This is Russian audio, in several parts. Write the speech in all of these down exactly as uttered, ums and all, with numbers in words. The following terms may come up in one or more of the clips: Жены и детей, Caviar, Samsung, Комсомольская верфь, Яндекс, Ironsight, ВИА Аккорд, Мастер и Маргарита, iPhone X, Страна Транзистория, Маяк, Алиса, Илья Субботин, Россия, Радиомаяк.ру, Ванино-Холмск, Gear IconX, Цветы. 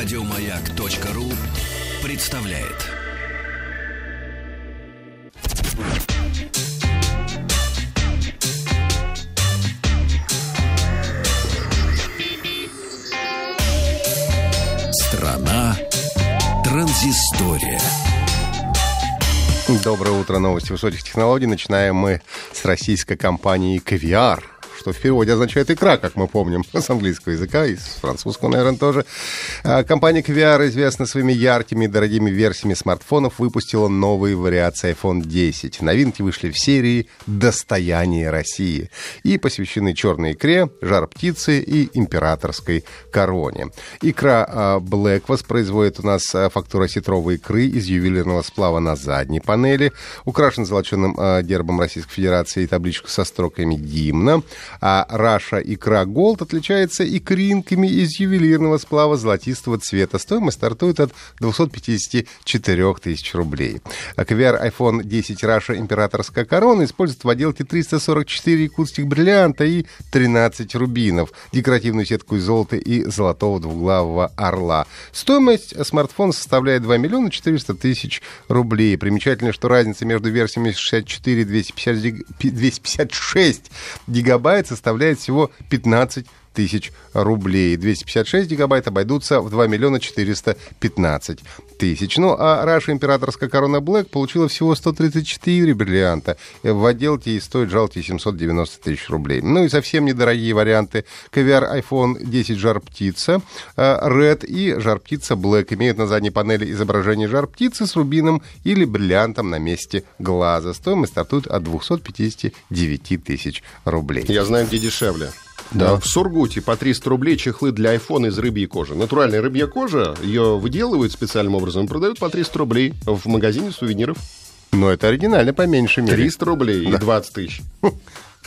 Радиомаяк.ру представляет. Страна Транзистория. Доброе утро, новости высоких технологий. Начинаем мы с российской компании «Caviar», что в переводе означает «икра», как мы помним, с английского языка и с французского, наверное, тоже. Компания Caviar, известна своими яркими и дорогими версиями смартфонов, выпустила новые вариации айфон десять. Новинки вышли в серии «Достояние России» и посвящены черной икре, жар-птице и императорской короне. Икра Black воспроизводит у нас фактуру осетровой икры из ювелирного сплава на задней панели, украшен золоченым гербом Российской Федерации и табличку со строками гимна. А Раша икра Голд отличается икринками из ювелирного сплава золотистого цвета. Стоимость стартует от двести пятьдесят четыре тысячи рублей. Caviar айфон десять Раша императорская корона использует в отделке триста сорок четыре якутских бриллианта и тринадцать рубинов, декоративную сетку из золота и золотого двуглавого орла. Стоимость смартфона составляет два миллиона четыреста тысяч рублей. Примечательно, что разница между версиями шестьдесят четыре и двести пятьдесят шесть гигабайт составляет всего пятнадцать тысяч рублей. двести пятьдесят шесть гигабайт обойдутся в два миллиона четыреста пятнадцать тысяч. Ну, а Раша императорская корона Black получила всего сто тридцать четыре бриллианта. В отделке и стоит жалкие семьсот девяносто тысяч рублей. Ну и совсем недорогие варианты. Caviar айфон десять жар-птица Red и жар-птица Black имеют на задней панели изображение жар-птицы с рубином или бриллиантом на месте глаза. Стоимость стартует от двухсот пятидесяти девяти тысяч рублей. Я знаю, где дешевле. Да. В Сургуте по триста рублей чехлы для айфона из рыбьей кожи. Натуральная рыбья кожа, ее выделывают специальным образом и продают по триста рублей в магазине сувениров. Но это оригинально, по меньшей мере. триста рублей да. И двадцать тысяч.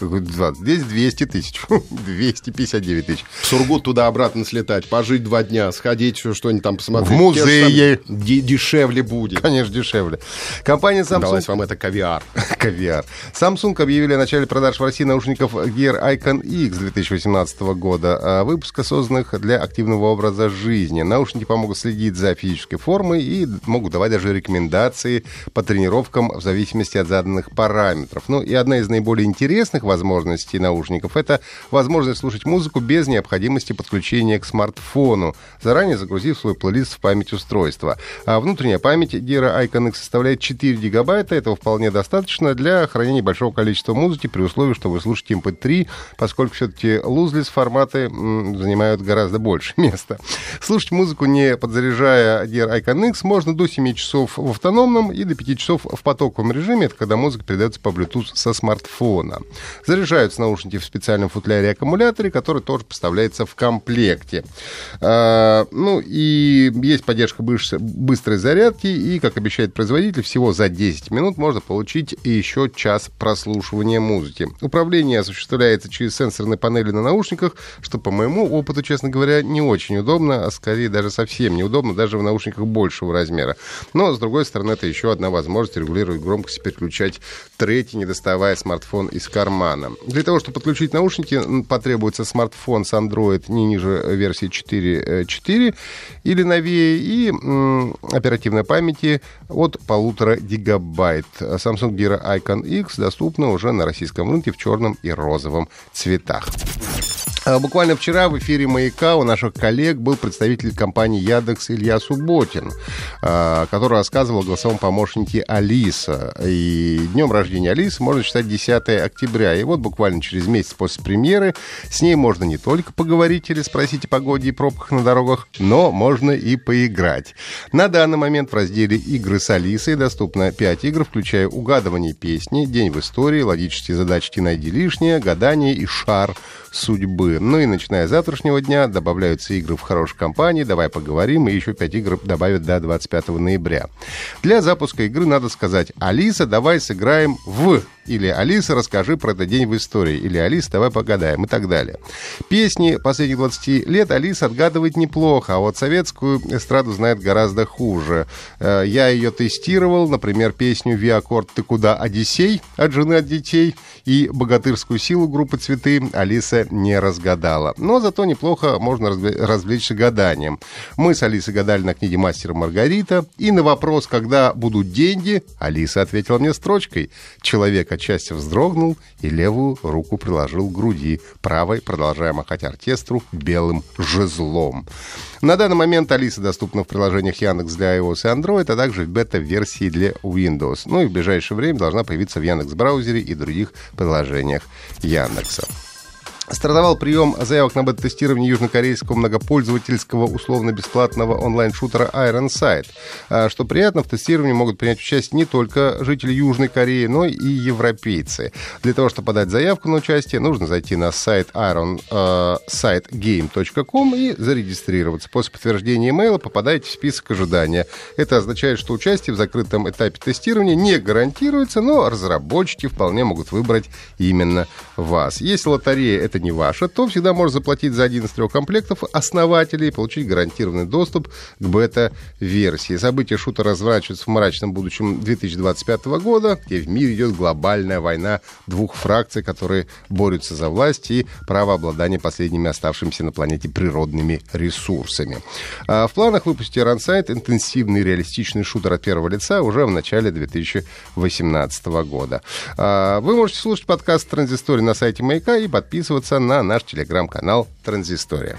Здесь двести тысяч. двести пятьдесят девять тысяч. В Сургут туда-обратно слетать, пожить два дня, сходить, что-нибудь там посмотреть. В музее. Дешевле будет. Конечно, дешевле. Компания Samsung... Далась вам это Caviar. Caviar. Samsung объявили о начале продаж в России наушников Gear IconX две тысячи восемнадцатого года, выпуска, созданных для активного образа жизни. Наушники помогут следить за физической формой и могут давать даже рекомендации по тренировкам в зависимости от заданных параметров. Ну и одна из наиболее интересных возможностей наушников — это возможность слушать музыку без необходимости подключения к смартфону, заранее загрузив свой плейлист в память устройства. А внутренняя память Gear IconX составляет четыре гигабайта. Этого вполне достаточно для хранения большого количества музыки при условии, что вы слушаете эм пэ три, поскольку все-таки лузлес форматы м, занимают гораздо больше места. Слушать музыку, не подзаряжая Gear IconX, можно до семи часов в автономном и до пяти часов в потоковом режиме. Это когда музыка передается по Bluetooth со смартфона. Заряжаются наушники в специальном футляре-аккумуляторе, который тоже поставляется в комплекте. А, ну и есть поддержка быстрой зарядки, и, как обещает производитель, всего за десять минут можно получить еще час прослушивания музыки. Управление осуществляется через сенсорные панели на наушниках, что, по моему опыту, честно говоря, не очень удобно, а скорее даже совсем неудобно, даже в наушниках большего размера. Но, с другой стороны, это еще одна возможность регулировать громкость и переключать треки, не доставая смартфон из кармана. Для того, чтобы подключить наушники, потребуется смартфон с Android не ниже версии четыре точка четыре или новее и м, оперативной памяти от полутора гигабайт. Samsung Gear IconX доступна уже на российском рынке в черном и розовом цветах. Буквально вчера в эфире «Маяка» у наших коллег был представитель компании «Яндекс» Илья Субботин, который рассказывал о голосовом помощнике «Алиса». И днем рождения Алисы можно считать десятого октября. И вот буквально через месяц после премьеры с ней можно не только поговорить или спросить о погоде и пробках на дорогах, но можно и поиграть. На данный момент в разделе «Игры с Алисой» доступно пять игр, включая угадывание песни, «День в истории», логические задачки «Найди лишнее», «Гадание» и «Шар судьбы». Ну и начиная с завтрашнего дня добавляются игры в хорошей компании, «Давай поговорим», и еще пять игр добавят до двадцать пятого ноября. Для запуска игры надо сказать: «Алиса, давай сыграем в...» или «Алиса, расскажи про этот день в истории», или «Алиса, давай погадаем» и так далее. Песни последних двадцати лет Алиса отгадывает неплохо, а вот советскую эстраду знает гораздо хуже. Я ее тестировал, например, песню «ВИА Аккорд «Ты куда, Одиссей» от «Жены и детей» и богатырскую силу» группы «Цветы» Алиса уже не разгадала. Но зато неплохо можно развлечься гаданием. Мы с Алисой гадали на книге «Мастер и Маргарита», и на вопрос, когда будут деньги, Алиса ответила мне строчкой. Человек отчасти вздрогнул и левую руку приложил к груди, правой продолжая махать оркестру белым жезлом. На данный момент Алиса доступна в приложениях Яндекс для iOS и Android, а также в бета-версии для Windows. Ну и в ближайшее время должна появиться в Яндекс.Браузере и других приложениях Яндекса. Стартовал прием заявок на бета-тестирование южнокорейского многопользовательского условно-бесплатного онлайн-шутера Ironsight. Что приятно, в тестировании могут принять участие не только жители Южной Кореи, но и европейцы. Для того, чтобы подать заявку на участие, нужно зайти на сайт айрон сайт гейм точка ком и зарегистрироваться. После подтверждения имейла попадаете в список ожидания. Это означает, что участие в закрытом этапе тестирования не гарантируется, но разработчики вполне могут выбрать именно вас. Если лотерея — это не ваша, то всегда можно заплатить за один из трех комплектов основателей и получить гарантированный доступ к бета-версии. События шута разворачиваются в мрачном будущем две тысячи двадцать пятого года, и в мире идет глобальная война двух фракций, которые борются за власть и право обладания последними оставшимися на планете природными ресурсами. А в планах выпустить Ironsight — интенсивный реалистичный шутер от первого лица уже в начале две тысячи восемнадцатого года. А вы можете слушать подкаст «Транзистория» на сайте Маяка и подписываться на наш телеграм-канал «Транзистория».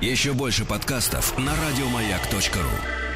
Еще больше подкастов на радиомаяк точка ру.